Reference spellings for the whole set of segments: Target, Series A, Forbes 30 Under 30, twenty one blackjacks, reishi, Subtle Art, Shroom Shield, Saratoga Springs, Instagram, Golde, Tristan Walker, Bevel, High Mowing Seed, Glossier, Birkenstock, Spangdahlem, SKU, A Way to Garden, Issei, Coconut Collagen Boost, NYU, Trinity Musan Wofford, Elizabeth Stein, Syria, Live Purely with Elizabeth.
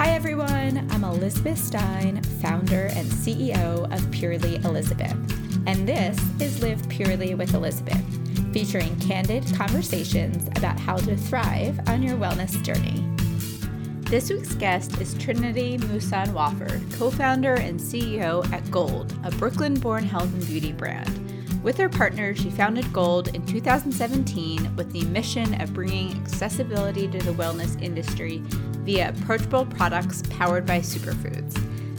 Hi everyone, I'm Elizabeth Stein, founder and CEO of Purely Elizabeth, and this is Live Purely with Elizabeth, featuring candid conversations about how to thrive on your wellness journey. This week's guest is Trinity Musan Wofford, co-founder and CEO at Golde, a Brooklyn-born health and beauty brand. With her partner, she founded Golde in 2017 with the mission of bringing accessibility to the wellness industry via approachable products powered by superfoods.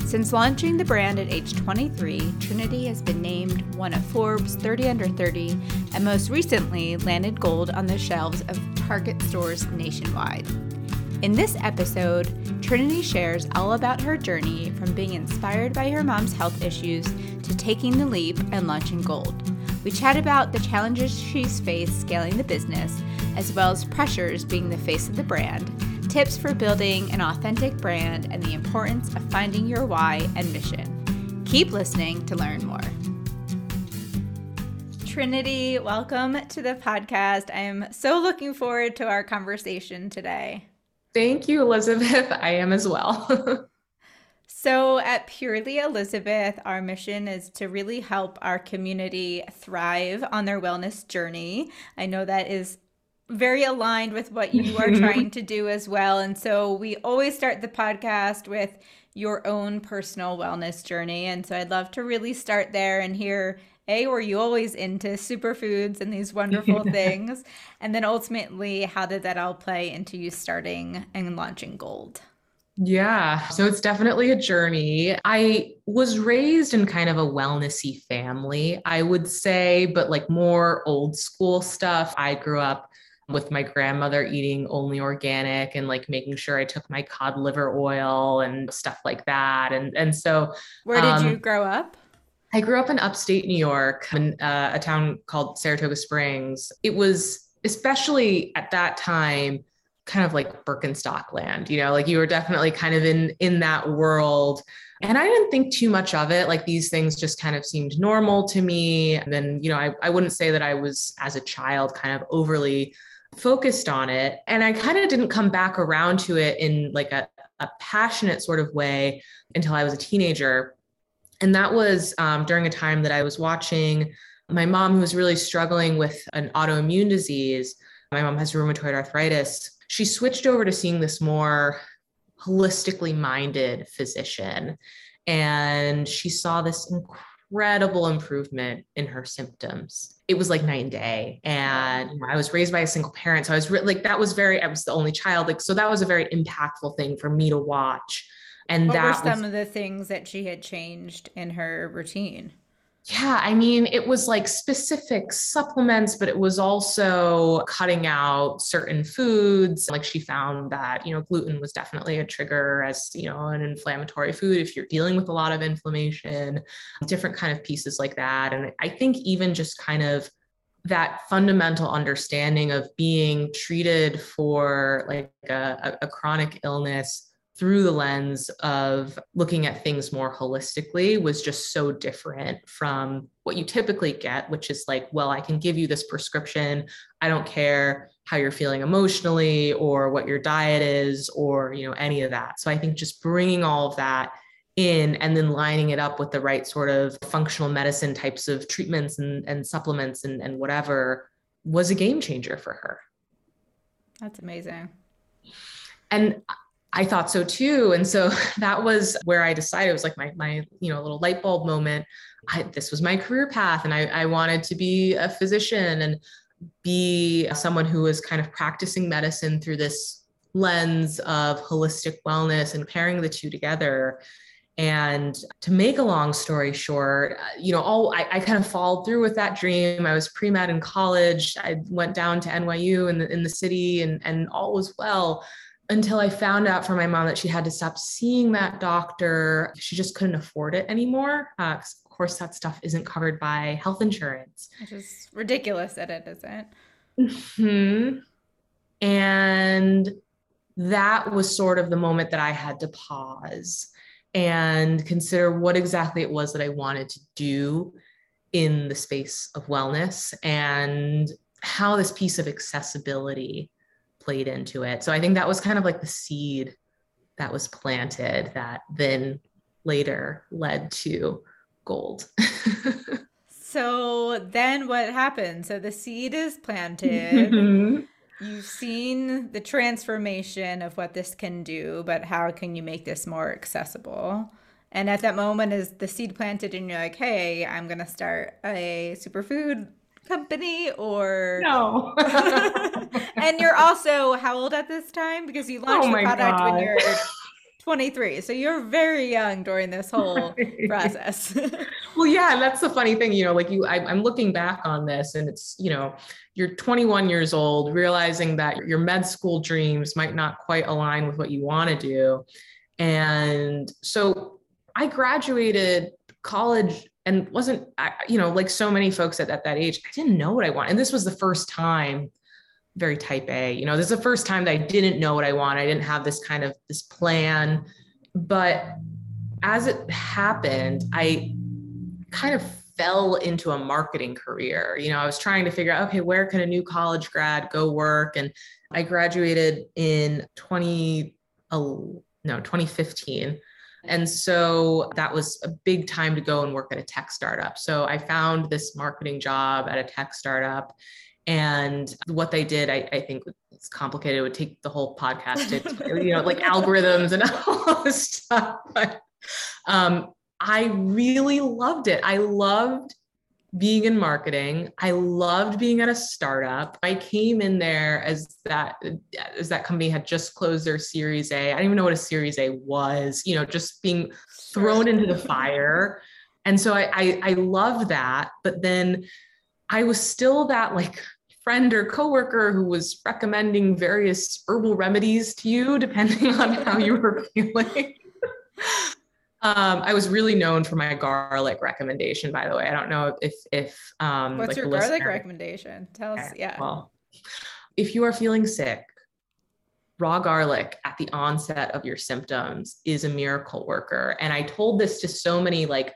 Since launching the brand at age 23, Trinity has been named one of Forbes 30 Under 30 and most recently landed Golde on the shelves of Target stores nationwide. In this episode, Trinity shares all about her journey from being inspired by her mom's health issues to taking the leap and launching Golde. We chat about the challenges she's faced scaling the business, as well as pressures being the face of the brand, tips for building an authentic brand, and the importance of finding your why and mission. Keep listening to learn more. Trinity, welcome to the podcast. I am so looking forward to our conversation today. Thank you, Elizabeth. I am as well. So at Purely Elizabeth, our mission is to really help our community thrive on their wellness journey. I know that is very aligned with what you are trying to do as well. And so we always start the podcast with your own personal wellness journey. And so I'd love to really start there and hear, A, were you always into superfoods and these wonderful things? And then ultimately, how did that all play into you starting and launching Golde? Yeah. So it's definitely a journey. I was raised in kind of a wellnessy family, I would say, but like more old school stuff. I grew up with my grandmother eating only organic and like making sure I took my cod liver oil and stuff like that. And so where did you grow up? I grew up in upstate New York in a town called Saratoga Springs. It was, especially at that time, kind of like Birkenstock land, you know, like you were definitely kind of in that world. And I didn't think too much of it. Like these things just kind of seemed normal to me. And then, you know, I wouldn't say that I was as a child kind of overly focused on it. And I kind of didn't come back around to it in like a passionate sort of way until I was a teenager. And that was during a time that I was watching my mom, who was really struggling with an autoimmune disease. My mom has rheumatoid arthritis. She switched over to seeing this more holistically minded physician. And she saw this incredible improvement in her symptoms. It was like night and day. And I was raised by a single parent. So I was I was the only child. Like, so that was a very impactful thing for me to watch. And what were some of the things that she had changed in her routine? Yeah. I mean, it was like specific supplements, but it was also cutting out certain foods. Like she found that, you know, gluten was definitely a trigger as, you know, an inflammatory food if you're dealing with a lot of inflammation, different kind of pieces like that. And I think even just kind of that fundamental understanding of being treated for like a chronic illness through the lens of looking at things more holistically was just so different from what you typically get, which is like, well, I can give you this prescription. I don't care how you're feeling emotionally or what your diet is or, you know, any of that. So I think just bringing all of that in and then lining it up with the right sort of functional medicine types of treatments and supplements and whatever was a game changer for her. That's amazing. And I thought so too. And so that was where I decided, it was like my you know, little light bulb moment. This was my career path. And I wanted to be a physician and be someone who was kind of practicing medicine through this lens of holistic wellness and pairing the two together. And to make a long story short, you know, I kind of followed through with that dream. I was pre-med in college. I went down to NYU in the city and all was well, until I found out from my mom that she had to stop seeing that doctor. She just couldn't afford it anymore. Of course, that stuff isn't covered by health insurance. Which is ridiculous that it isn't. Mm-hmm. And that was sort of the moment that I had to pause and consider what exactly it was that I wanted to do in the space of wellness and how this piece of accessibility played into it. So I think that was kind of like the seed that was planted that then later led to Golde. So then what happened? So the seed is planted. Mm-hmm. You've seen the transformation of what this can do, but how can you make this more accessible? And at that moment is the seed planted and you're like, hey, I'm going to start a superfood company or... No. And you're also how old at this time? Because you launched the product when you're 23. So you're very young during this whole process. Well, yeah, and that's the funny thing, you know, like I'm looking back on this and it's, you know, you're 21 years old, realizing that your med school dreams might not quite align with what you want to do. And so I graduated college and wasn't, you know, like so many folks at that age, I didn't know what I wanted. And this was the first time, very type A, you know, this is the first time that I didn't know what I wanted. I didn't have this kind of this plan, but as it happened, I kind of fell into a marketing career. You know, I was trying to figure out, okay, where can a new college grad go work? And I graduated in 2015. And so that was a big time to go and work at a tech startup. So I found this marketing job at a tech startup, and what they did, I think it's complicated. It would take the whole podcast to, you know, like algorithms and all this stuff. But, I really loved it. I loved being in marketing. I loved being at a startup. I came in there as that company had just closed their Series A. I didn't even know what a Series A was, you know, just being thrown into the fire. And so I love that. But then I was still that like friend or coworker who was recommending various herbal remedies to you, depending on how you were feeling. I was really known for my garlic recommendation, by the way. I don't know if what's like your garlic recommendation? Tell us. Yeah. Well, if you are feeling sick, raw garlic at the onset of your symptoms is a miracle worker. And I told this to so many like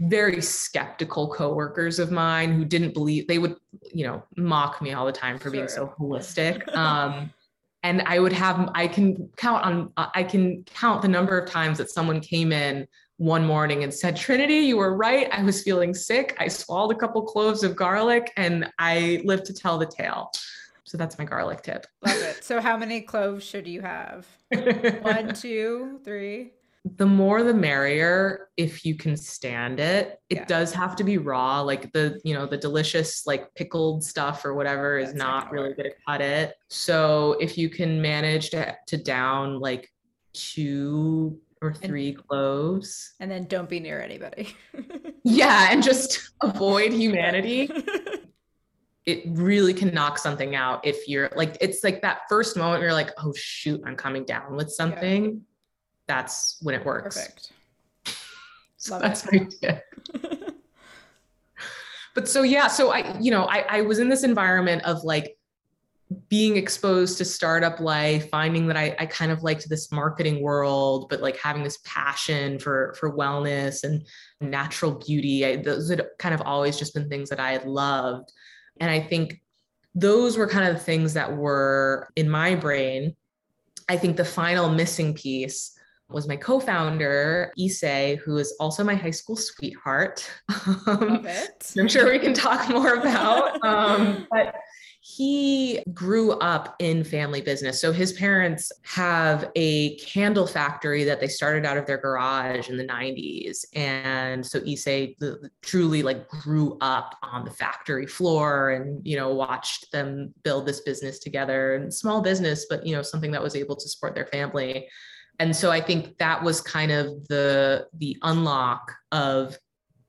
very skeptical coworkers of mine who didn't believe. They would, you know, mock me all the time for being so holistic. And I can count the number of times that someone came in one morning and said, Trinity, you were right. I was feeling sick. I swallowed a couple cloves of garlic and I lived to tell the tale. So that's my garlic tip. Love it. So how many cloves should you have? 1, 2, 3. The more the merrier, if you can stand it. It does have to be raw. Like the, you know, the delicious like pickled stuff or whatever is not really going to cut it. So if you can manage to down like 2 or 3 cloves. And then don't be near anybody. Yeah. And just avoid humanity. It really can knock something out. If you're like, it's like that first moment you're like, oh shoot, I'm coming down with something. Yeah. That's when it works. Perfect. So that's my tip. But so, yeah, so I was in this environment of like being exposed to startup life, finding that I kind of liked this marketing world, but like having this passion for wellness and natural beauty. Those had kind of always just been things that I had loved. And I think those were kind of the things that were in my brain. I think the final missing piece was my co-founder, Issei, who is also my high school sweetheart. Love it. I'm sure we can talk more about, but he grew up in family business. So his parents have a candle factory that they started out of their garage in the 90s. And so Issei truly like grew up on the factory floor and, you know, watched them build this business together, and small business, but, you know, something that was able to support their family. And so I think that was kind of the unlock of,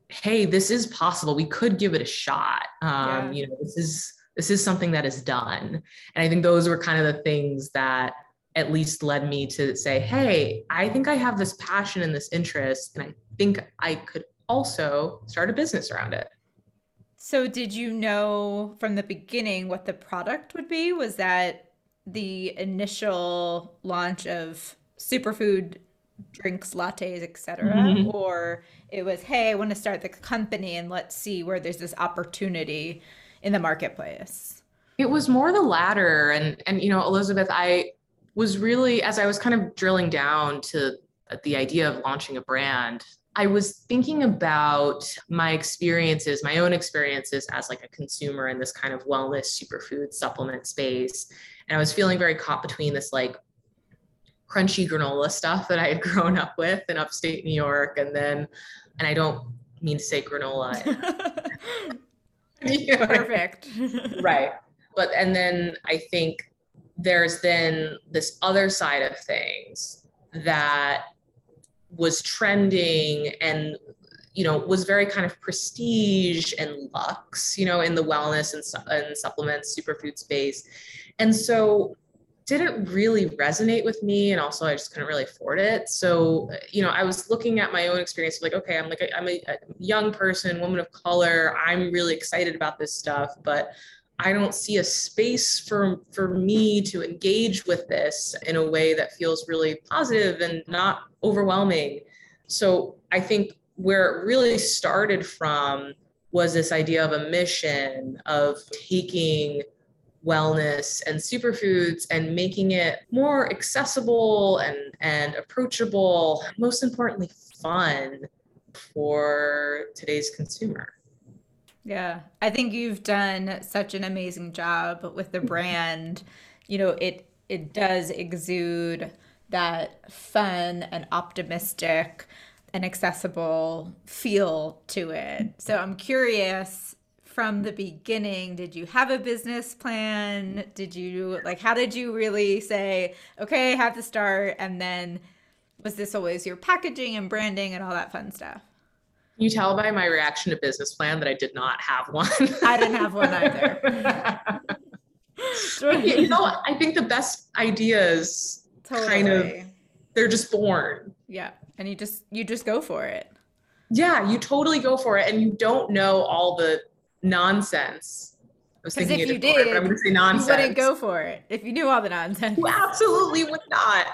hey, this is possible. We could give it a shot. You know, this is something that is done. And I think those were kind of the things that at least led me to say, hey, I think I have this passion and this interest, and I think I could also start a business around it. So did you know from the beginning what the product would be? Was that the initial launch of superfood drinks, lattes, etc.? Mm-hmm. Or it was, hey, I want to start the company and let's see where there's this opportunity in the marketplace? It was more the latter. And you know, Elizabeth, I was really, as I was kind of drilling down to the idea of launching a brand, I was thinking about my own experiences as like a consumer in this kind of wellness superfood supplement space. And I was feeling very caught between this like crunchy granola stuff that I had grown up with in upstate New York. And I don't mean to say granola. You know, perfect. Right. And then I think there's then this other side of things that was trending and, you know, was very kind of prestige and luxe, you know, in the wellness and supplements, superfood space. And so didn't really resonate with me. And also I just couldn't really afford it. So, you know, I was looking at my own experience, like, okay, I'm a young person, woman of color. I'm really excited about this stuff, but I don't see a space for me to engage with this in a way that feels really positive and not overwhelming. So I think where it really started from was this idea of a mission of taking wellness and superfoods and making it more accessible and approachable, most importantly, fun for today's consumer. Yeah, I think you've done such an amazing job with the brand. You know, it does exude that fun and optimistic and accessible feel to it. So I'm curious, from the beginning, did you have a business plan? How did you really say, okay, I have to start? And then was this always your packaging and branding and all that fun stuff? You tell by my reaction to business plan that I did not have one. I didn't have one either. You know, I think the best ideas kind of, they're just born. Yeah. And you just go for it. Yeah. You totally go for it. And you don't know all the nonsense. I was thinking if you did, but I'm going to say nonsense. You wouldn't go for it if you knew all the nonsense. You absolutely would not.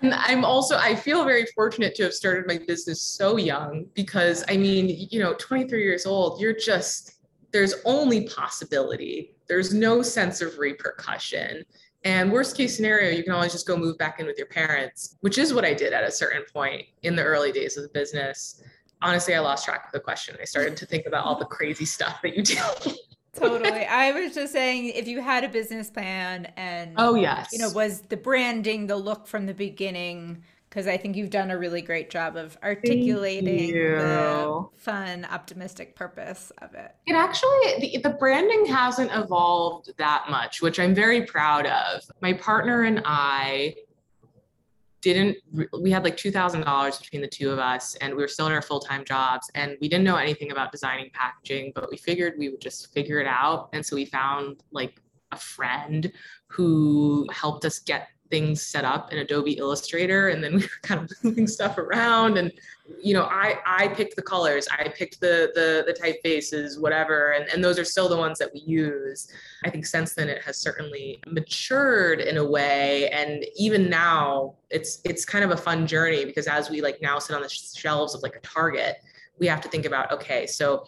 And I feel very fortunate to have started my business so young because, I mean, you know, 23 years old, there's only possibility. There's no sense of repercussion. And worst case scenario, you can always just go move back in with your parents, which is what I did at a certain point in the early days of the business. Honestly, I lost track of the question. I started to think about all the crazy stuff that you do. Totally. I was just saying, if you had a business plan and, oh yes, you know, was the branding, the look from the beginning, because I think you've done a really great job of articulating the fun, optimistic purpose of it. It actually, the branding hasn't evolved that much, which I'm very proud of. My partner and I we had like $2,000 between the two of us, and we were still in our full-time jobs, and we didn't know anything about designing packaging, but we figured we would just figure it out. And so we found like a friend who helped us get things set up in Adobe Illustrator, and then we were kind of moving stuff around, and you know, I picked the colors, I picked the typefaces, whatever, and those are still the ones that we use. I think since then it has certainly matured in a way, and even now it's kind of a fun journey because as we like now sit on the shelves of like a Target, we have to think about, okay, so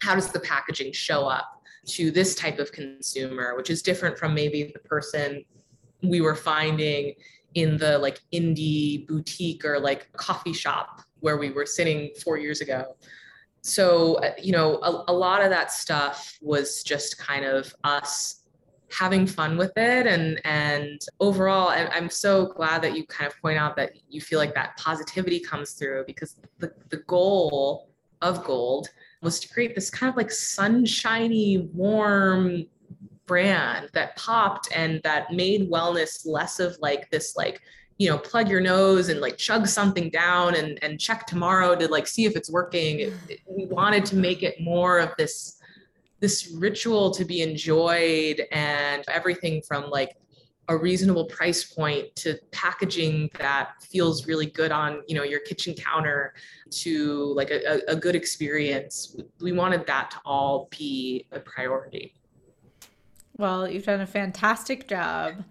how does the packaging show up to this type of consumer, which is different from maybe the person we were finding in the like indie boutique or like coffee shop where we were sitting 4 years ago. So, you know, a lot of that stuff was just kind of us having fun with it. And overall, I'm so glad that you kind of point out that you feel like that positivity comes through, because the goal of Golde was to create this kind of like sunshiny, warm brand that popped and that made wellness less of like this, like, you know, plug your nose and like chug something down and check tomorrow to like see if it's working. We wanted to make it more of this ritual to be enjoyed, and everything from like a reasonable price point to packaging that feels really good on, you know, your kitchen counter to like a good experience. We wanted that to all be a priority. Well, you've done a fantastic job.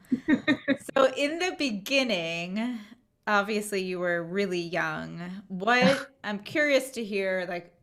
So in the beginning, obviously you were really young. I'm curious to hear, like,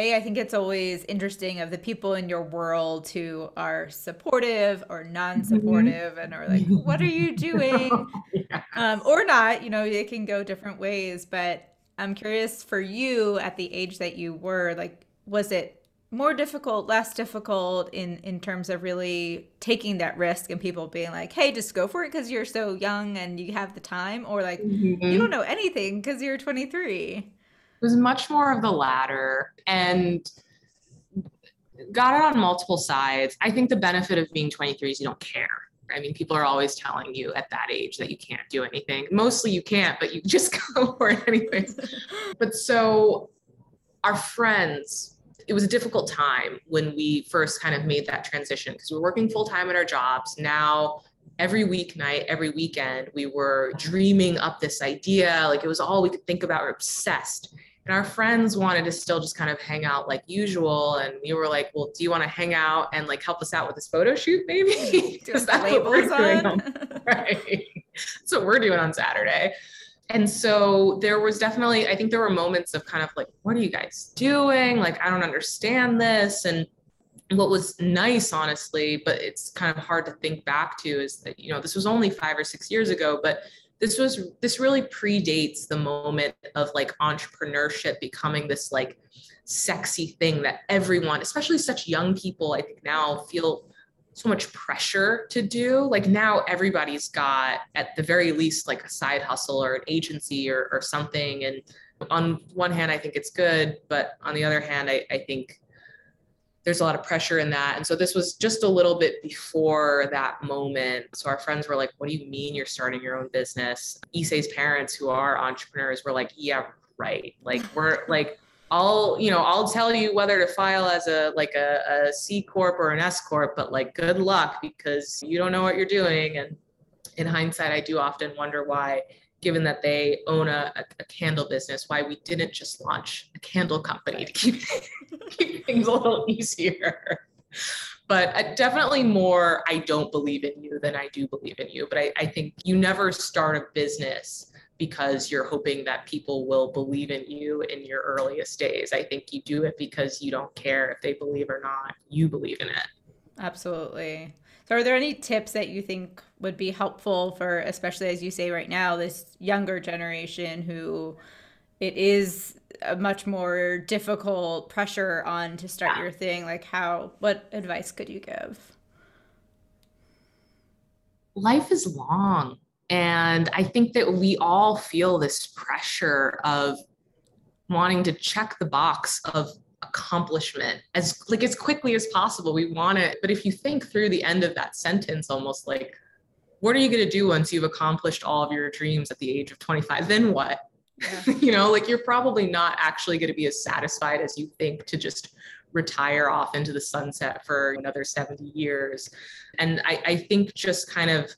I think it's always interesting of the people in your world who are supportive or non-supportive and are like, what are you doing? Yes. Or not, you know, it can go different ways, but I'm curious for you at the age that you were, like, was it more difficult, less difficult in terms of really taking that risk and people being like, hey, just go for it because you're so young and you have the time, or like, you don't know anything because you're 23? It was much more of the latter, and got it on multiple sides. I think the benefit of being 23 is you don't care. I mean, people are always telling you at that age that you can't do anything. Mostly you can't, but you just go for it anyways. But so our friends, it was a difficult time when we first kind of made that transition because we were working full time at our jobs. Now, every weeknight, every weekend, we were dreaming up this idea. Like, it was all we could think about. We're obsessed. And our friends wanted to still just kind of hang out like usual. And we were like, well, do you want to hang out and like help us out with this photo shoot maybe? Is that what we're doing? Right. That's what we're doing on Saturday. And so there was definitely, I think there were moments of kind of like, what are you guys doing? Like, I don't understand this. And what was nice, honestly, but it's kind of hard to think back to, is that, you know, this was only 5 or 6 years ago, but this really predates the moment of like entrepreneurship becoming this like sexy thing that everyone, especially such young people, I think now feel so much pressure to do. Like, now everybody's got at the very least like a side hustle or an agency or something. And on one hand, I think it's good, but on the other hand, I think there's a lot of pressure in that. And so this was just a little bit before that moment. So our friends were like, what do you mean you're starting your own business? Issei's parents, who are entrepreneurs, were like, yeah, right. Like, we're like, I'll tell you whether to file as a C Corp or an S Corp, but like, good luck, because you don't know what you're doing. And in hindsight, I do often wonder why, given that they own a candle business, why we didn't just launch a candle company to keep things a little easier. But definitely more, I don't believe in you than I do believe in you. But I think you never start a business because you're hoping that people will believe in you in your earliest days. I think you do it because you don't care if they believe or not, you believe in it. Absolutely. So are there any tips that you think would be helpful for, especially as you say right now, this younger generation who it is a much more difficult pressure on to start your thing? Like, what advice could you give? Life is long. And I think that we all feel this pressure of wanting to check the box of accomplishment as quickly as possible. We want it. But if you think through the end of that sentence, almost like, what are you going to do once you've accomplished all of your dreams at the age of 25? Then what? Yeah. You know, like, you're probably not actually going to be as satisfied as you think to just retire off into the sunset for another 70 years. And I think just kind of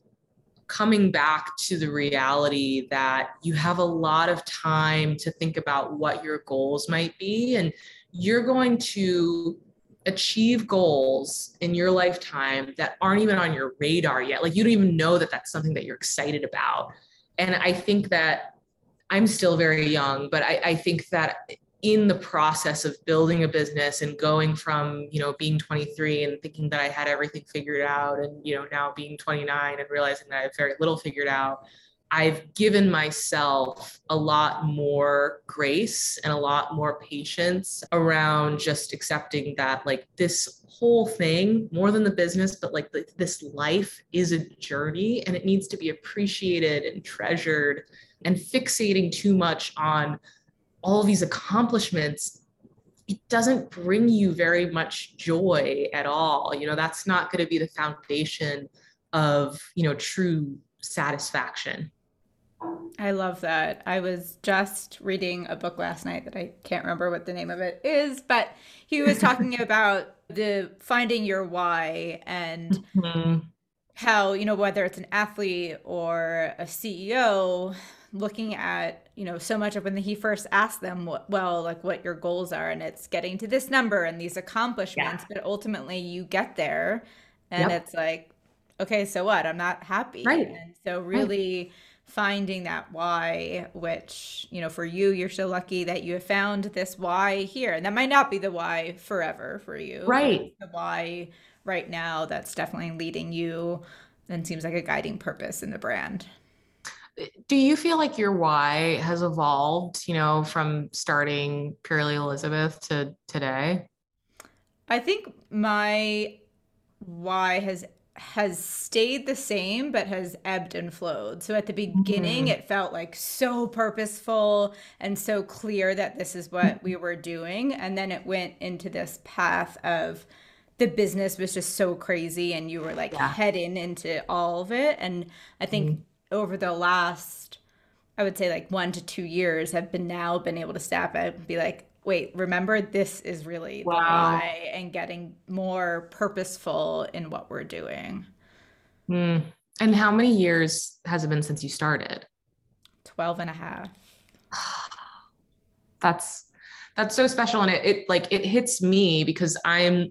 coming back to the reality that you have a lot of time to think about what your goals might be, and you're going to achieve goals in your lifetime that aren't even on your radar yet. Like, you don't even know that that's something that you're excited about. And I think that I'm still very young, but I think that in the process of building a business and going from, you know, being 23 and thinking that I had everything figured out, and, you know, now being 29 and realizing that I have very little figured out, I've given myself a lot more grace and a lot more patience around just accepting that, like, this whole thing, more than the business, but like this life is a journey, and it needs to be appreciated and treasured. And fixating too much on all these accomplishments, it doesn't bring you very much joy at all. You know, that's not going to be the foundation of, you know, true satisfaction. I love that. I was just reading a book last night that I can't remember what the name of it is, but he was talking about the finding your why, and how, you know, whether it's an athlete or a CEO, looking at, you know, so much of when he first asked them what your goals are, and it's getting to this number and these accomplishments, but ultimately you get there and it's like, okay, so what? I'm not happy. Right. And so really finding that why, which, you know, for you, you're so lucky that you have found this why here. And that might not be the why forever for you. Right. The why right now that's definitely leading you and seems like a guiding purpose in the brand. Do you feel like your why has evolved, you know, from starting Purely Elizabeth to today? I think my why has stayed the same, but has ebbed and flowed. So at the beginning, it felt like so purposeful and so clear that this is what we were doing. And then it went into this path of the business was just so crazy and you were like heading into all of it. And I think over the last, I would say like 1 to 2 years, I've been able to stop and be like, wait, remember, this is really the why, and getting more purposeful in what we're doing. Mm. And how many years has it been since you started? 12 and a half. That's so special. And it hits me because I'm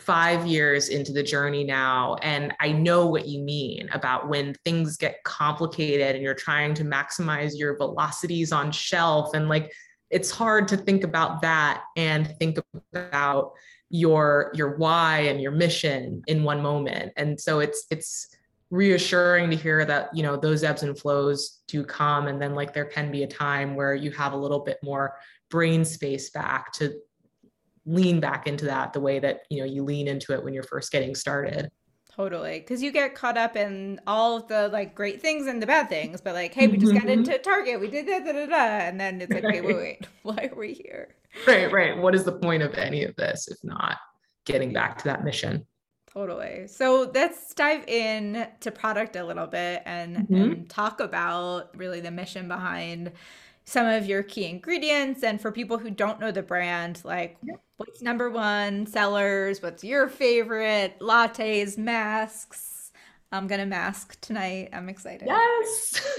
5 years into the journey now. And I know what you mean about when things get complicated and you're trying to maximize your velocities on shelf, and like, it's hard to think about that and think about your why and your mission in one moment. And so it's reassuring to hear that, you know, those ebbs and flows do come. And then like, there can be a time where you have a little bit more brain space back to lean back into that the way that, you know, you lean into it when you're first getting started. Totally. Because you get caught up in all of the like great things and the bad things, but like, hey, we just got into Target. We did that, da, da, da. And then it's like, okay, wait, why are we here? Right. What is the point of any of this if not getting back to that mission? Totally. So let's dive in to product a little bit and talk about really the mission behind some of your key ingredients. And for people who don't know the brand, like what's number one sellers, what's your favorite, lattes, masks? I'm going to mask tonight. I'm excited. Yes.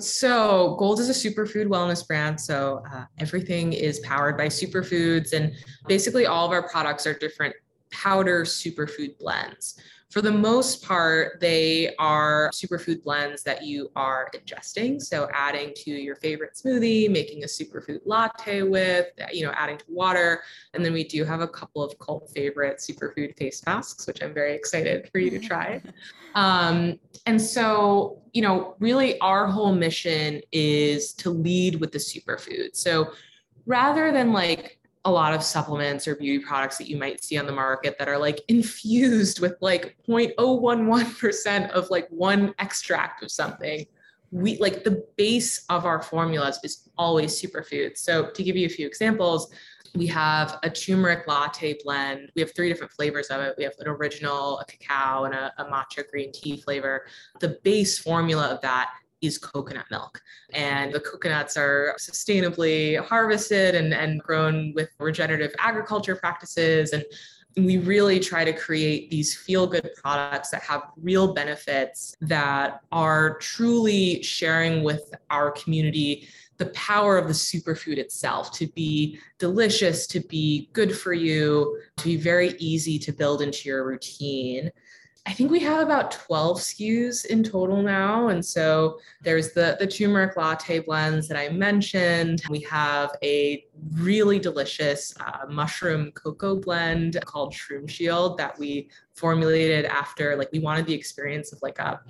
So Golde is a superfood wellness brand. So everything is powered by superfoods, and basically all of our products are different powder superfood blends. For the most part, they are superfood blends that you are ingesting. So adding to your favorite smoothie, making a superfood latte with, you know, adding to water. And then we do have a couple of cult favorite superfood face masks, which I'm very excited for you to try. And so, you know, really our whole mission is to lead with the superfood. So rather than like a lot of supplements or beauty products that you might see on the market that are like infused with like 0.011% of like one extract of something, we like the base of our formulas is always superfood. So to give you a few examples, we have a turmeric latte blend. We have 3 different flavors of it. We have an original, a cacao, and a matcha green tea flavor. The base formula of that is coconut milk. And the coconuts are sustainably harvested and grown with regenerative agriculture practices. And we really try to create these feel-good products that have real benefits, that are truly sharing with our community the power of the superfood itself, to be delicious, to be good for you, to be very easy to build into your routine. I think we have about 12 SKUs in total now. And so there's the turmeric latte blends that I mentioned. We have a really delicious mushroom cocoa blend called Shroom Shield that we formulated after, like, we wanted the experience of like a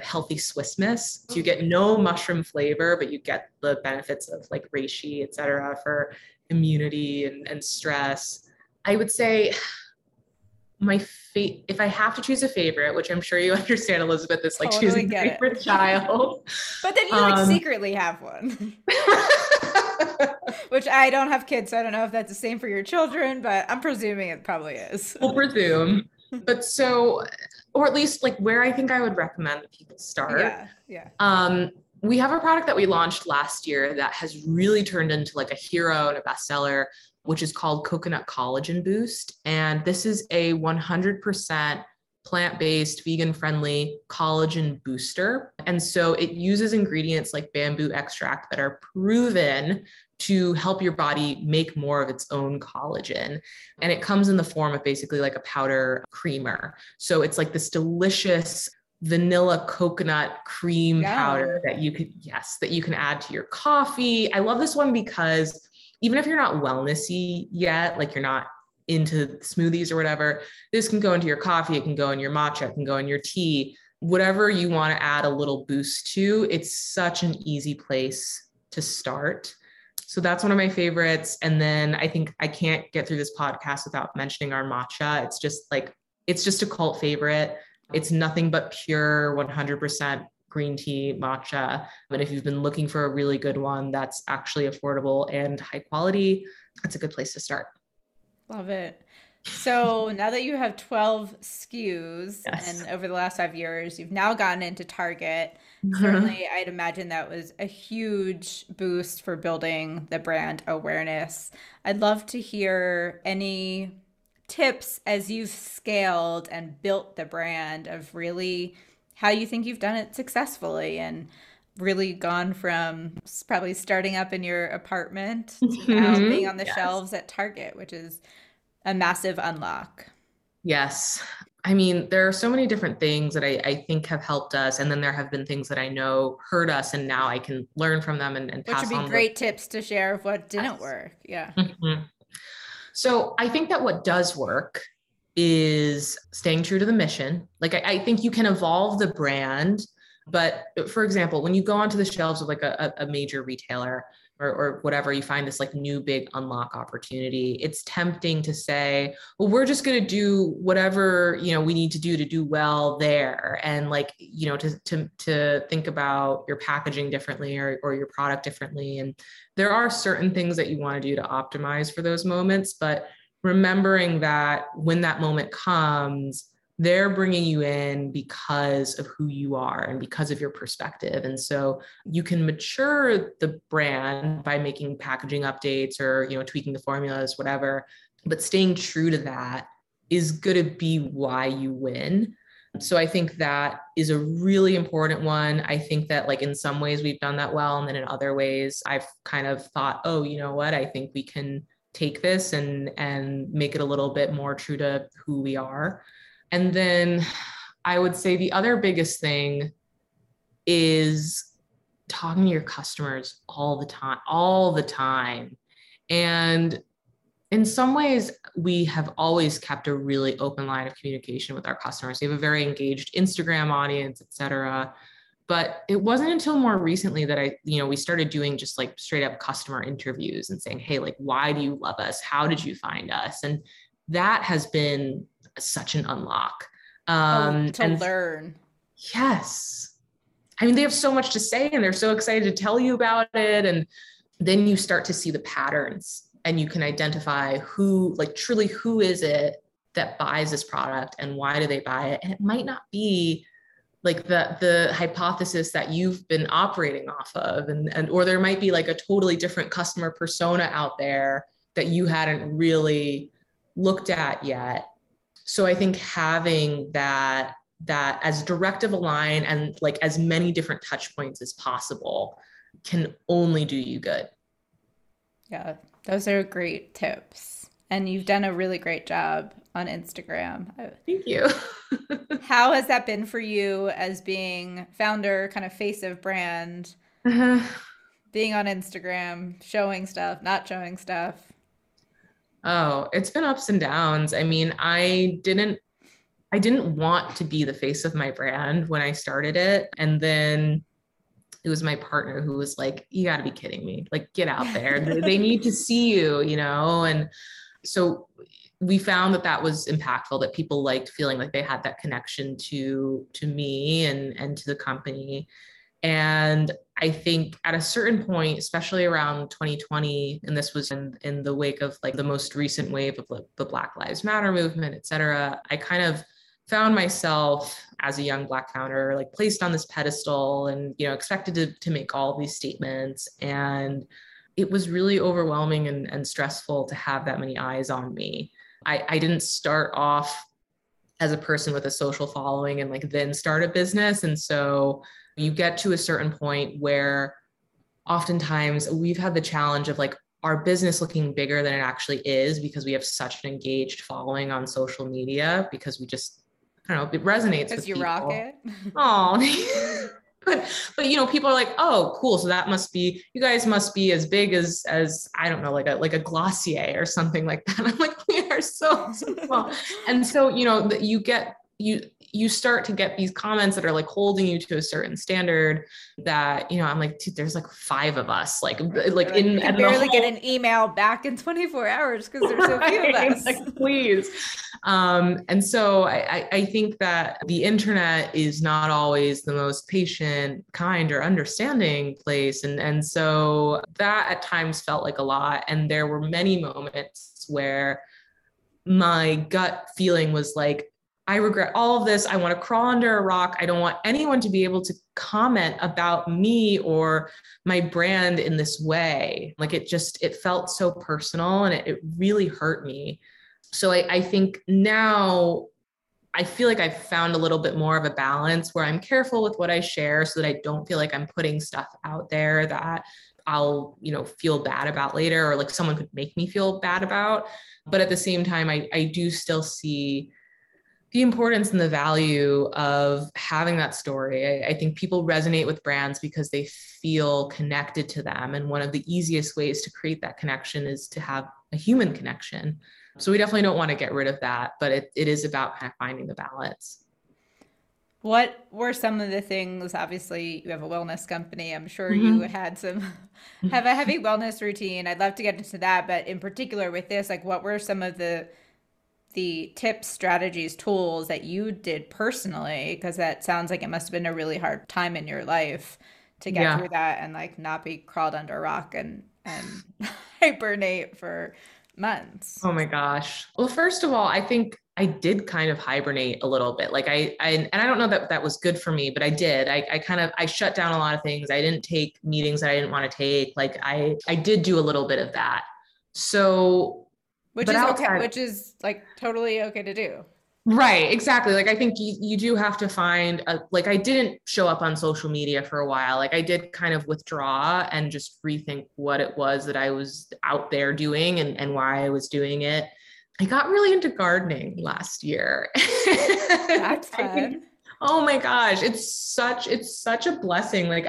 healthy Swiss miss. So you get no mushroom flavor, but you get the benefits of like reishi, et cetera, for immunity and stress. I would say if I have to choose a favorite, which I'm sure you understand, Elizabeth, it's like totally choosing a favorite child. But then you secretly have one, which I don't have kids, so I don't know if that's the same for your children, but I'm presuming it probably is. We'll presume. But so, or at least like where I think I would recommend that people start. Yeah. We have a product that we launched last year that has really turned into like a hero and a bestseller, which is called Coconut Collagen Boost. And this is a 100% plant-based, vegan-friendly collagen booster. And so it uses ingredients like bamboo extract that are proven to help your body make more of its own collagen. And it comes in the form of basically like a powder creamer. So it's like this delicious vanilla coconut cream powder that you could, that you can add to your coffee. I love this one because even if you're not wellnessy yet, like you're not into smoothies or whatever, this can go into your coffee, it can go in your matcha, it can go in your tea, whatever you want to add a little boost to. It's such an easy place to start. So that's one of my favorites. And then I think I can't get through this podcast without mentioning our matcha. It's just like, it's just a cult favorite. It's nothing but pure 100% green tea matcha. But if you've been looking for a really good one that's actually affordable and high quality, that's a good place to start. Love it. So now that you have 12 SKUs and over the last 5 years, you've now gotten into Target. Certainly, I'd imagine that was a huge boost for building the brand awareness. I'd love to hear any tips as you've scaled and built the brand of really how you think you've done it successfully and really gone from probably starting up in your apartment to now being on the shelves at Target, which is a massive unlock. Yes. I mean, there are so many different things that I think have helped us. And then there have been things that I know hurt us and now I can learn from them and pass on. Which would be great tips to share of what didn't work. Yeah. So I think that what does work is staying true to the mission. Like I think you can evolve the brand, but for example, when you go onto the shelves of like a major retailer or whatever, you find this like new big unlock opportunity. It's tempting to say, well, we're just going to do whatever, you know, we need to do well there. And like, you know, to think about your packaging differently or your product differently. And there are certain things that you want to do to optimize for those moments, but remembering that when that moment comes, they're bringing you in because of who you are and because of your perspective. And so you can mature the brand by making packaging updates or, you know, tweaking the formulas, whatever, but staying true to that is going to be why you win. So I think that is a really important one. I think that like in some ways we've done that well. And then in other ways I've kind of thought, oh, you know what? I think we can take this and make it a little bit more true to who we are. And then I would say the other biggest thing is talking to your customers all the time. And in some ways, we have always kept a really open line of communication with our customers. We have a very engaged Instagram audience, et cetera. But it wasn't until more recently that we started doing just like straight up customer interviews and saying, hey, like, why do you love us? How did you find us? And that has been such an unlock. Learn. Yes. I mean, they have so much to say and they're so excited to tell you about it. And then you start to see the patterns and you can identify who, like truly who is it that buys this product and why do they buy it? And it might not be like the hypothesis that you've been operating off of and or there might be like a totally different customer persona out there that you hadn't really looked at yet. So I think having that as direct of a line and like as many different touch points as possible can only do you good. Yeah, those are great tips. And you've done a really great job on Instagram. Thank you. How has that been for you as being founder, kind of face of brand, being on Instagram, showing stuff, not showing stuff? Oh, it's been ups and downs. I mean, I didn't want to be the face of my brand when I started it. And then it was my partner who was like, you gotta be kidding me. Like, get out there. They need to see you, you know? And so we found that was impactful, that people liked feeling like they had that connection to me and to the company. And I think at a certain point, especially around 2020, and this was in the wake of like the most recent wave of the Black Lives Matter movement, et cetera, I kind of found myself as a young Black founder, like placed on this pedestal and, you know, expected to make all these statements. And it was really overwhelming and stressful to have that many eyes on me. I didn't start off as a person with a social following and like then start a business. And so you get to a certain point where oftentimes we've had the challenge of like our business looking bigger than it actually is because we have such an engaged following on social media because we just, I don't know, it resonates with people. Because you rock it. Oh, but you know, people are like, oh, cool. So that must be, you guys must be as big as, I don't know, like a Glossier or something like that. I'm like, we are so small. And so, you know, you get, you start to get these comments that are like holding you to a certain standard that, you know, I'm like, dude, there's like five of us, like in I barely get an email back in 24 hours because there's so few of us. Like, please. And so I think that the internet is not always the most patient, kind, or understanding place. And so that at times felt like a lot. And there were many moments where my gut feeling was like, I regret all of this. I want to crawl under a rock. I don't want anyone to be able to comment about me or my brand in this way. Like it felt so personal and it really hurt me. So I think now I feel like I've found a little bit more of a balance where I'm careful with what I share so that I don't feel like I'm putting stuff out there that I'll, you know, feel bad about later or like someone could make me feel bad about. But at the same time, I do still see the importance and the value of having that story. I think people resonate with brands because they feel connected to them. And one of the easiest ways to create that connection is to have a human connection. So we definitely don't want to get rid of that, but it is about kind of finding the balance. What were some of the things, obviously you have a wellness company, I'm sure mm-hmm. you had have a heavy wellness routine. I'd love to get into that, but in particular with this, like what were some of the tips, strategies, tools that you did personally, because that sounds like it must have been a really hard time in your life to get through that and like not be crawled under a rock and hibernate for months. Oh my gosh. Well, first of all, I think I did kind of hibernate a little bit. Like I don't know that that was good for me, but I did. I shut down a lot of things. I didn't take meetings that I didn't want to take. Like I did do a little bit of that. So which is like totally okay to do. Right. Exactly. Like, I think you do have to find like, I didn't show up on social media for a while. Like I did kind of withdraw and just rethink what it was that I was out there doing and why I was doing it. I got really into gardening last year. That's fun. Oh my gosh. It's such a blessing. Like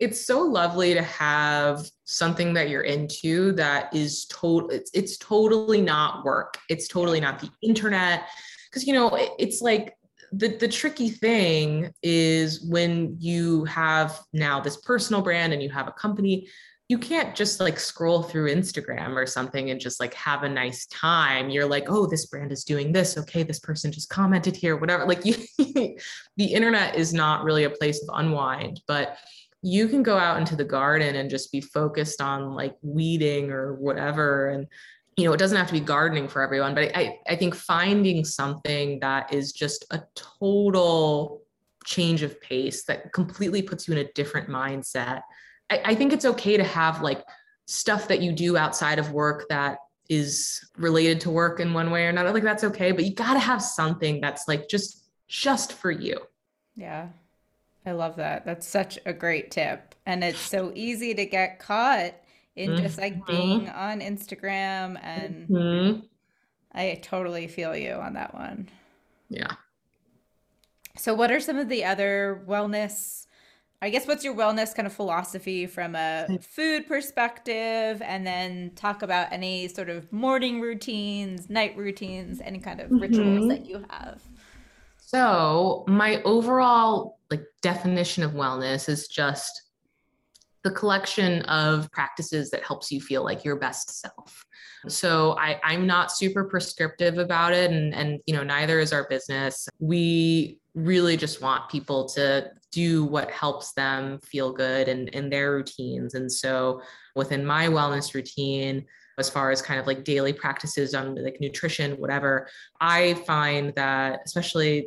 it's so lovely to have something that you're into that is total. It's totally not work. It's totally not the internet. Cause you know, it's like the tricky thing is when you have now this personal brand and you have a company, you can't just like scroll through Instagram or something and just like have a nice time. You're like, oh, this brand is doing this. Okay. This person just commented here, whatever. Like the internet is not really a place of unwind, but you can go out into the garden and just be focused on like weeding or whatever. And, you know, it doesn't have to be gardening for everyone, but I think finding something that is just a total change of pace that completely puts you in a different mindset. I think it's okay to have like stuff that you do outside of work that is related to work in one way or another. Like that's okay, but you got to have something that's like just for you. Yeah. I love that. That's such a great tip. And it's so easy to get caught in mm-hmm. just like being on Instagram and mm-hmm. I totally feel you on that one. Yeah. So what are some of the other wellness what's your wellness kind of philosophy from a food perspective, and then talk about any sort of morning routines, night routines, any kind of rituals mm-hmm. that you have? So my overall like definition of wellness is just the collection of practices that helps you feel like your best self. So I'm not super prescriptive about it. And, you know, neither is our business. We really just want people to do what helps them feel good and in their routines. And so within my wellness routine, as far as kind of like daily practices on like nutrition, whatever, I find that especially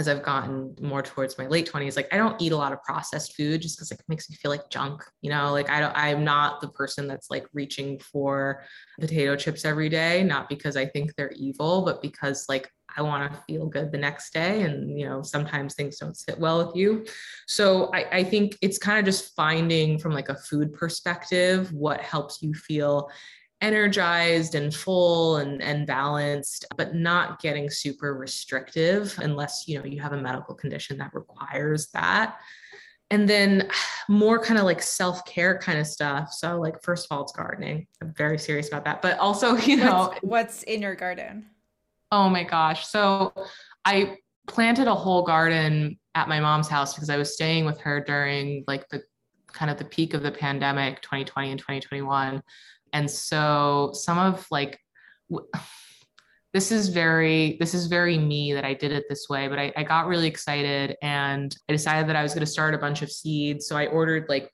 as I've gotten more towards my late 20s, like I don't eat a lot of processed food just because like, it makes me feel like junk, you know, like I'm not the person that's like reaching for potato chips every day, not because I think they're evil, but because like I want to feel good the next day. And, you know, sometimes things don't sit well with you. So I think it's kind of just finding from like a food perspective, what helps you feel energized and full and balanced, but not getting super restrictive unless, you know, you have a medical condition that requires that. And then more kind of like self-care kind of stuff. So like, first of all, it's gardening. I'm very serious about that, but also, you know, what's in your garden? Oh my gosh. So I planted a whole garden at my mom's house because I was staying with her during like the kind of the peak of the pandemic, 2020 and 2021. And so some of like, this is very me that I did it this way, but I got really excited and I decided that I was going to start a bunch of seeds. So I ordered like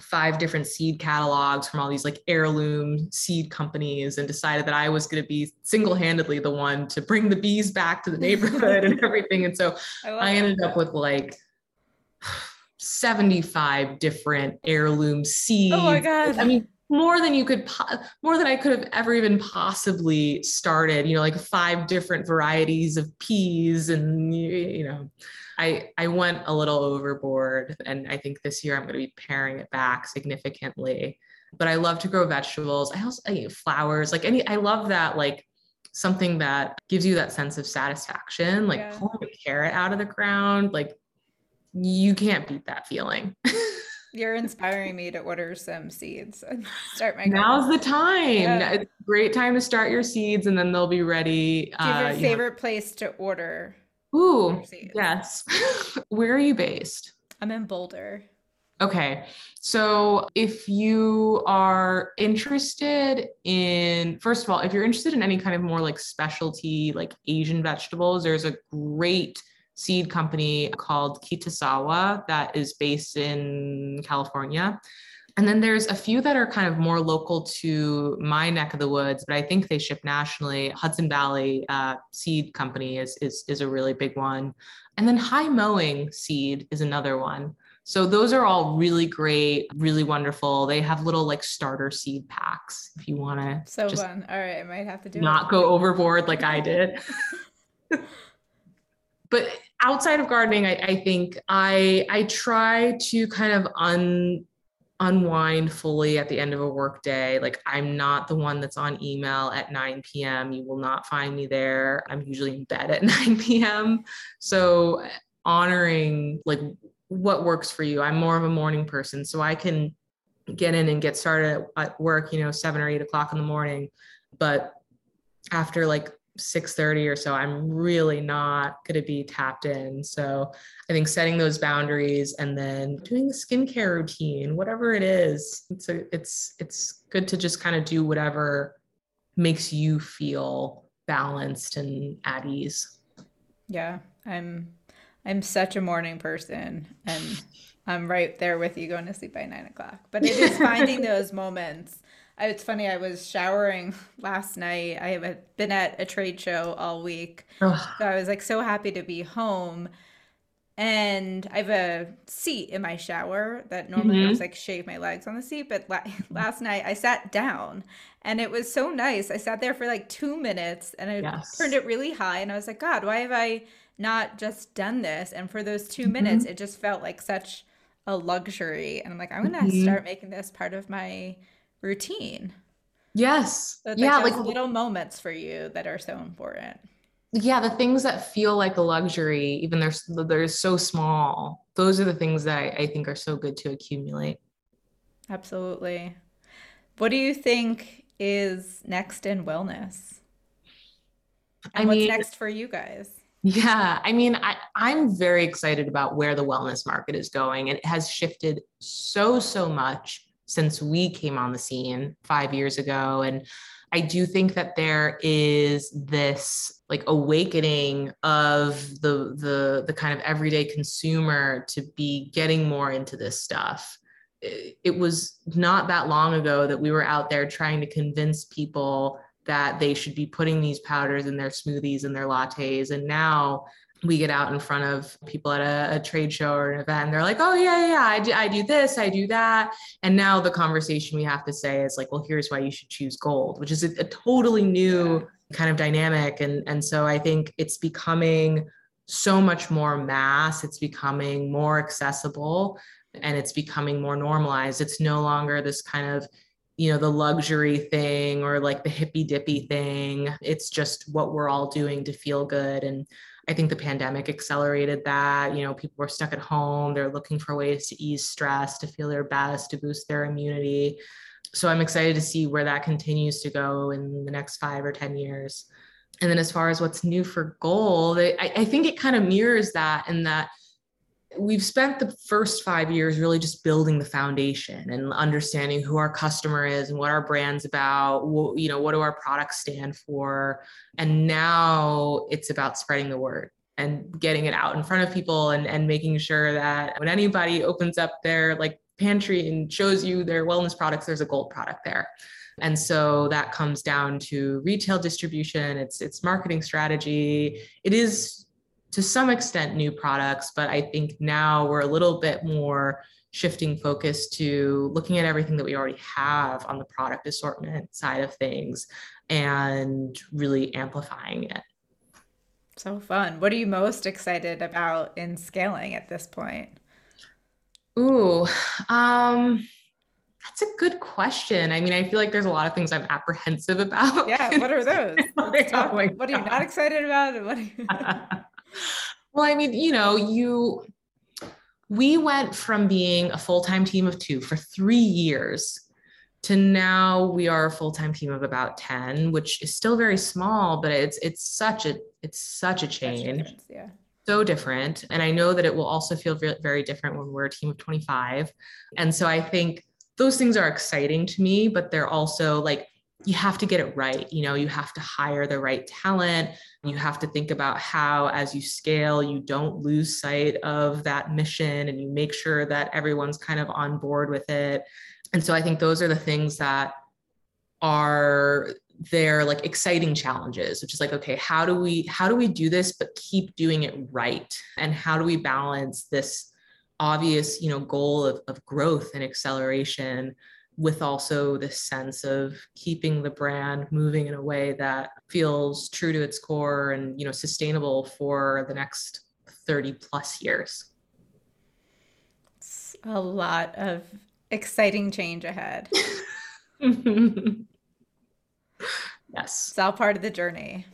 5 different seed catalogs from all these like heirloom seed companies and decided that I was going to be single-handedly the one to bring the bees back to the neighborhood and everything. And so I ended up with like 75 different heirloom seeds. Oh my God. I mean, more than I could have ever even possibly started, you know, like 5 different varieties of peas. And, you know, I went a little overboard, and I think this year I'm going to be paring it back significantly, but I love to grow vegetables. I eat flowers, I love that, like something that gives you that sense of satisfaction, like pulling a carrot out of the ground, like you can't beat that feeling. You're inspiring me to order some seeds and start my garden. Now's the time. Yeah. It's a great time to start your seeds, and then they'll be ready. Do you have your favorite place to order? Ooh, seeds? Yes. Where are you based? I'm in Boulder. Okay. So if you are interested in, first of all, if you're interested in any kind of more like specialty, like Asian vegetables, there's a great seed company called Kitasawa that is based in California. And then there's a few that are kind of more local to my neck of the woods, but I think they ship nationally. Hudson Valley Seed Company is a really big one. And then High Mowing Seed is another one. So those are all really great, really wonderful. They have little like starter seed packs if you want to. So just fun. All right, I might have to do not it. Go overboard like I did. But outside of gardening, I think I try to kind of unwind fully at the end of a work day. Like I'm not the one that's on email at 9 p.m. You will not find me there. I'm usually in bed at 9 p.m. So honoring like what works for you. I'm more of a morning person, so I can get in and get started at work, you know, 7 or 8 o'clock in the morning. But after like 6:30 or so, I'm really not going to be tapped in. So I think setting those boundaries and then doing the skincare routine, whatever it is, it's good to just kind of do whatever makes you feel balanced and at ease. Yeah. I'm such a morning person, and I'm right there with you, going to sleep by 9 o'clock, but it is finding those moments. It's funny, I was showering last night. I have been at a trade show all week. Ugh. So I was like so happy to be home. And I have a seat in my shower that normally I was like shave my legs on the seat. But last night I sat down, and it was so nice. I sat there for like 2 minutes, and I turned it really high. And I was like, God, why have I not just done this? And for those 2 minutes, it just felt like such a luxury. And I'm like, I'm going to start making this part of my routine. Yes. So yeah, like little moments for you that are so important. Yeah, the things that feel like a luxury, even they're so small. Those are the things that I think are so good to accumulate. Absolutely. What do you think is next in wellness? And what's next for you guys? Yeah. I mean, I'm very excited about where the wellness market is going, and it has shifted so much since we came on the scene 5 years ago. And I do think that there is this like awakening of the kind of everyday consumer to be getting more into this stuff. It was not that long ago that we were out there trying to convince people that they should be putting these powders in their smoothies and their lattes. And now we get out in front of people at a trade show or an event, and they're like, oh yeah, I do this, I do that. And now the conversation we have to say is like, well, here's why you should choose gold, which is a totally new kind of dynamic. And so I think it's becoming so much more mass, it's becoming more accessible, and it's becoming more normalized. It's no longer this kind of, you know, the luxury thing or like the hippy dippy thing. It's just what we're all doing to feel good. And I think the pandemic accelerated that. You know, people were stuck at home. They're looking for ways to ease stress, to feel their best, to boost their immunity. So I'm excited to see where that continues to go in the next 5 or 10 years. And then as far as what's new for gold, I think it kind of mirrors that, in that we've spent the first 5 years really just building the foundation and understanding who our customer is and what our brand's about, what do our products stand for. And now it's about spreading the word and getting it out in front of people, and making sure that when anybody opens up their like pantry and shows you their wellness products, there's a gold product there. And so that comes down to retail distribution, it's marketing strategy. It is to some extent new products, but I think now we're a little bit more shifting focus to looking at everything that we already have on the product assortment side of things and really amplifying it. So fun. What are you most excited about in scaling at this point? Ooh, that's a good question. I mean, I feel like there's a lot of things I'm apprehensive about. Yeah, what are those? What are you not excited about? And what are you... Well, I mean, we went from being a full-time team of 2 for 3 years to now we are a full-time team of about 10, which is still very small, but it's such a change. Yeah. So different. And I know that it will also feel very different when we're a team of 25. And so I think those things are exciting to me, but they're also like, you have to get it right. You know, you have to hire the right talent. You have to think about how, as you scale, you don't lose sight of that mission and you make sure that everyone's kind of on board with it. And so I think those are the things that are their like exciting challenges, which is like, okay, how do we do this, but keep doing it right? And how do we balance this obvious, goal of growth and acceleration with also this sense of keeping the brand moving in a way that feels true to its core and, sustainable for the next 30 plus years. It's a lot of exciting change ahead. Yes. It's all part of the journey.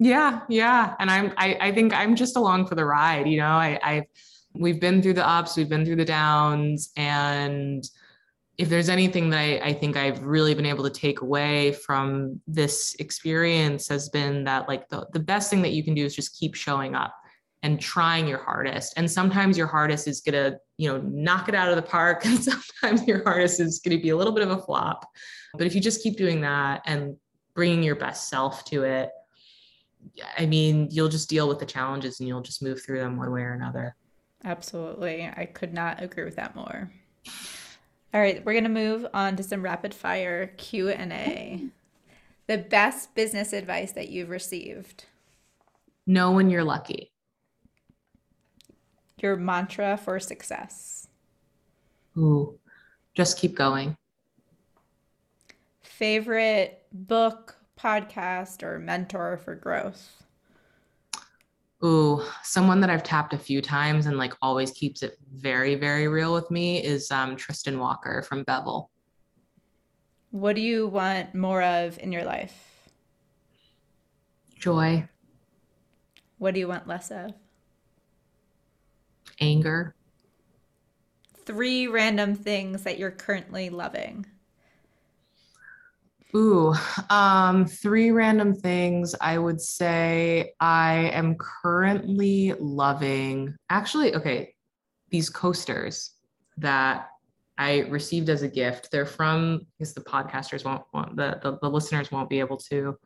Yeah. Yeah. And I think I'm just along for the ride. We've been through the ups, we've been through the downs, and if there's anything that I think I've really been able to take away from this experience has been that like the best thing that you can do is just keep showing up and trying your hardest. And sometimes your hardest is going to, knock it out of the park. And sometimes your hardest is going to be a little bit of a flop. But if you just keep doing that and bringing your best self to it, I mean, you'll just deal with the challenges and you'll just move through them one way or another. Absolutely. I could not agree with that more. All right, we're going to move on to some rapid fire Q&A. The best business advice that you've received? Know when you're lucky. Your mantra for success? Ooh, just keep going. Favorite book, podcast, or mentor for growth? Ooh, someone that I've tapped a few times and like always keeps it very, very real with me is Tristan Walker from Bevel. What do you want more of in your life? Joy. What do you want less of? Anger. 3 random things that you're currently loving. Ooh, 3 random things. I would say I am currently loving, these coasters that I received as a gift. They're from, I guess the podcasters the listeners won't be able to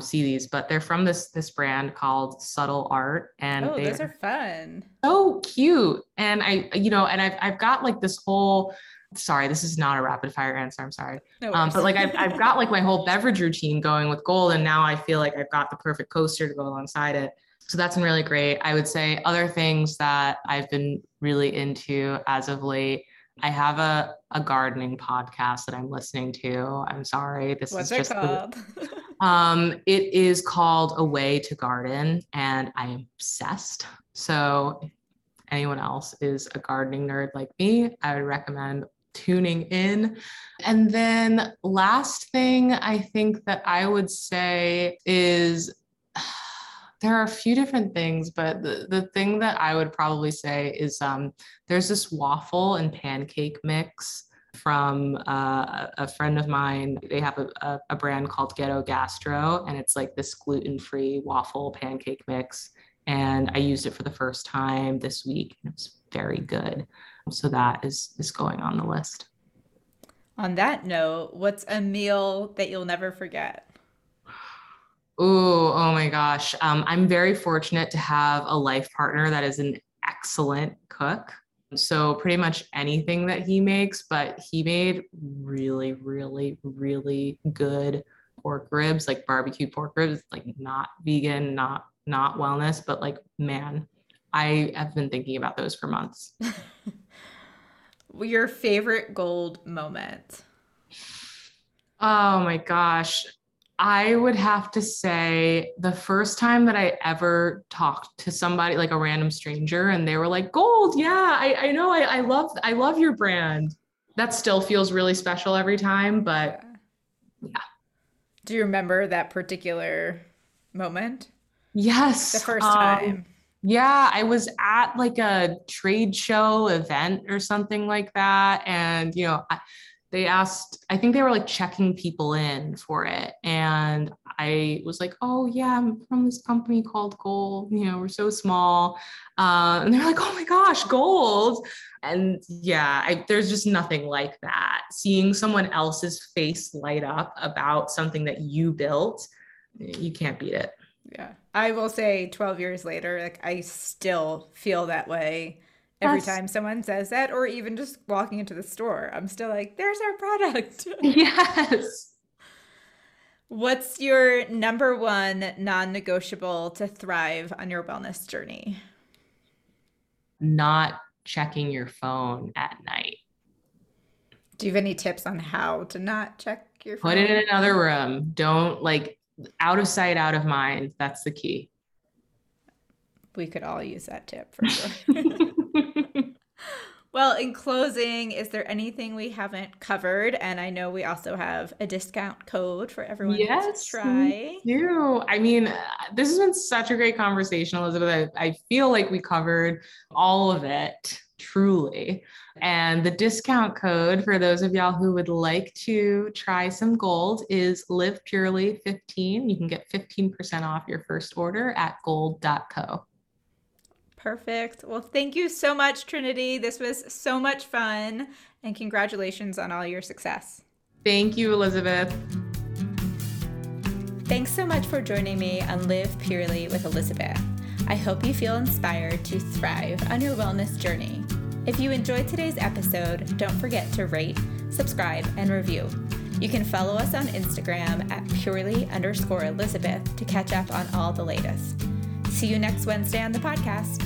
see these, but they're from this brand called Subtle Art. And those are fun. So cute. And I've got like this whole... Sorry, this is not a rapid fire answer. I'm sorry. No worries. But like I've got like my whole beverage routine going with gold, and now I feel like I've got the perfect coaster to go alongside it. So that's been really great. I would say other things that I've been really into as of late, I have a gardening podcast that I'm listening to. I'm sorry. What's it called? It is called A Way to Garden, and I am obsessed. So if anyone else is a gardening nerd like me, I would recommend tuning in. And then last thing I think that I would say is there are a few different things, but the thing that I would probably say is there's this waffle and pancake mix from a friend of mine. They have a brand called Ghetto Gastro, and it's like this gluten-free waffle pancake mix. And I used it for the first time this week, and it was very good. So that is going on the list. On that note, what's a meal that you'll never forget? Oh my gosh. I'm very fortunate to have a life partner that is an excellent cook. So pretty much anything that he makes, but he made really, really, really good pork ribs, like barbecue pork ribs, like not vegan, not wellness, but like, man, I have been thinking about those for months. Your favorite Golde moment? Oh my gosh. I would have to say the first time that I ever talked to somebody, like a random stranger, and they were like, Golde, yeah, I know, I love your brand. That still feels really special every time, but yeah. Do you remember that particular moment? Yes. The first time. Yeah, I was at like a trade show event or something like that. And, you know, they asked, I think they were like checking people in for it. And I was like, oh yeah, I'm from this company called Golde. You know, we're so small. And they're like, oh my gosh, Golde. And yeah, there's just nothing like that. Seeing someone else's face light up about something that you built, you can't beat it. Yeah. I will say 12 years later, like I still feel that way. Every time someone says that, or even just walking into the store, I'm still like, there's our product. Yes. What's your number one non-negotiable to thrive on your wellness journey? Not checking your phone at night. Do you have any tips on how to not check your phone? Put it in another room. Don't, like, out of sight, out of mind. That's the key. We could all use that tip for sure. Well, in closing, is there anything we haven't covered? And I know we also have a discount code for everyone to try. Yes, I mean, this has been such a great conversation, Elizabeth. I feel like we covered all of it, truly. And the discount code for those of y'all who would like to try some Golde is LivePurely15. You can get 15% off your first order at golde.co. Perfect. Well, thank you so much, Trinity. This was so much fun, and congratulations on all your success. Thank you, Elizabeth. Thanks so much for joining me on Live Purely with Elizabeth. I hope you feel inspired to thrive on your wellness journey. If you enjoyed today's episode, don't forget to rate, subscribe, and review. You can follow us on Instagram at purely_Elizabeth to catch up on all the latest. See you next Wednesday on the podcast.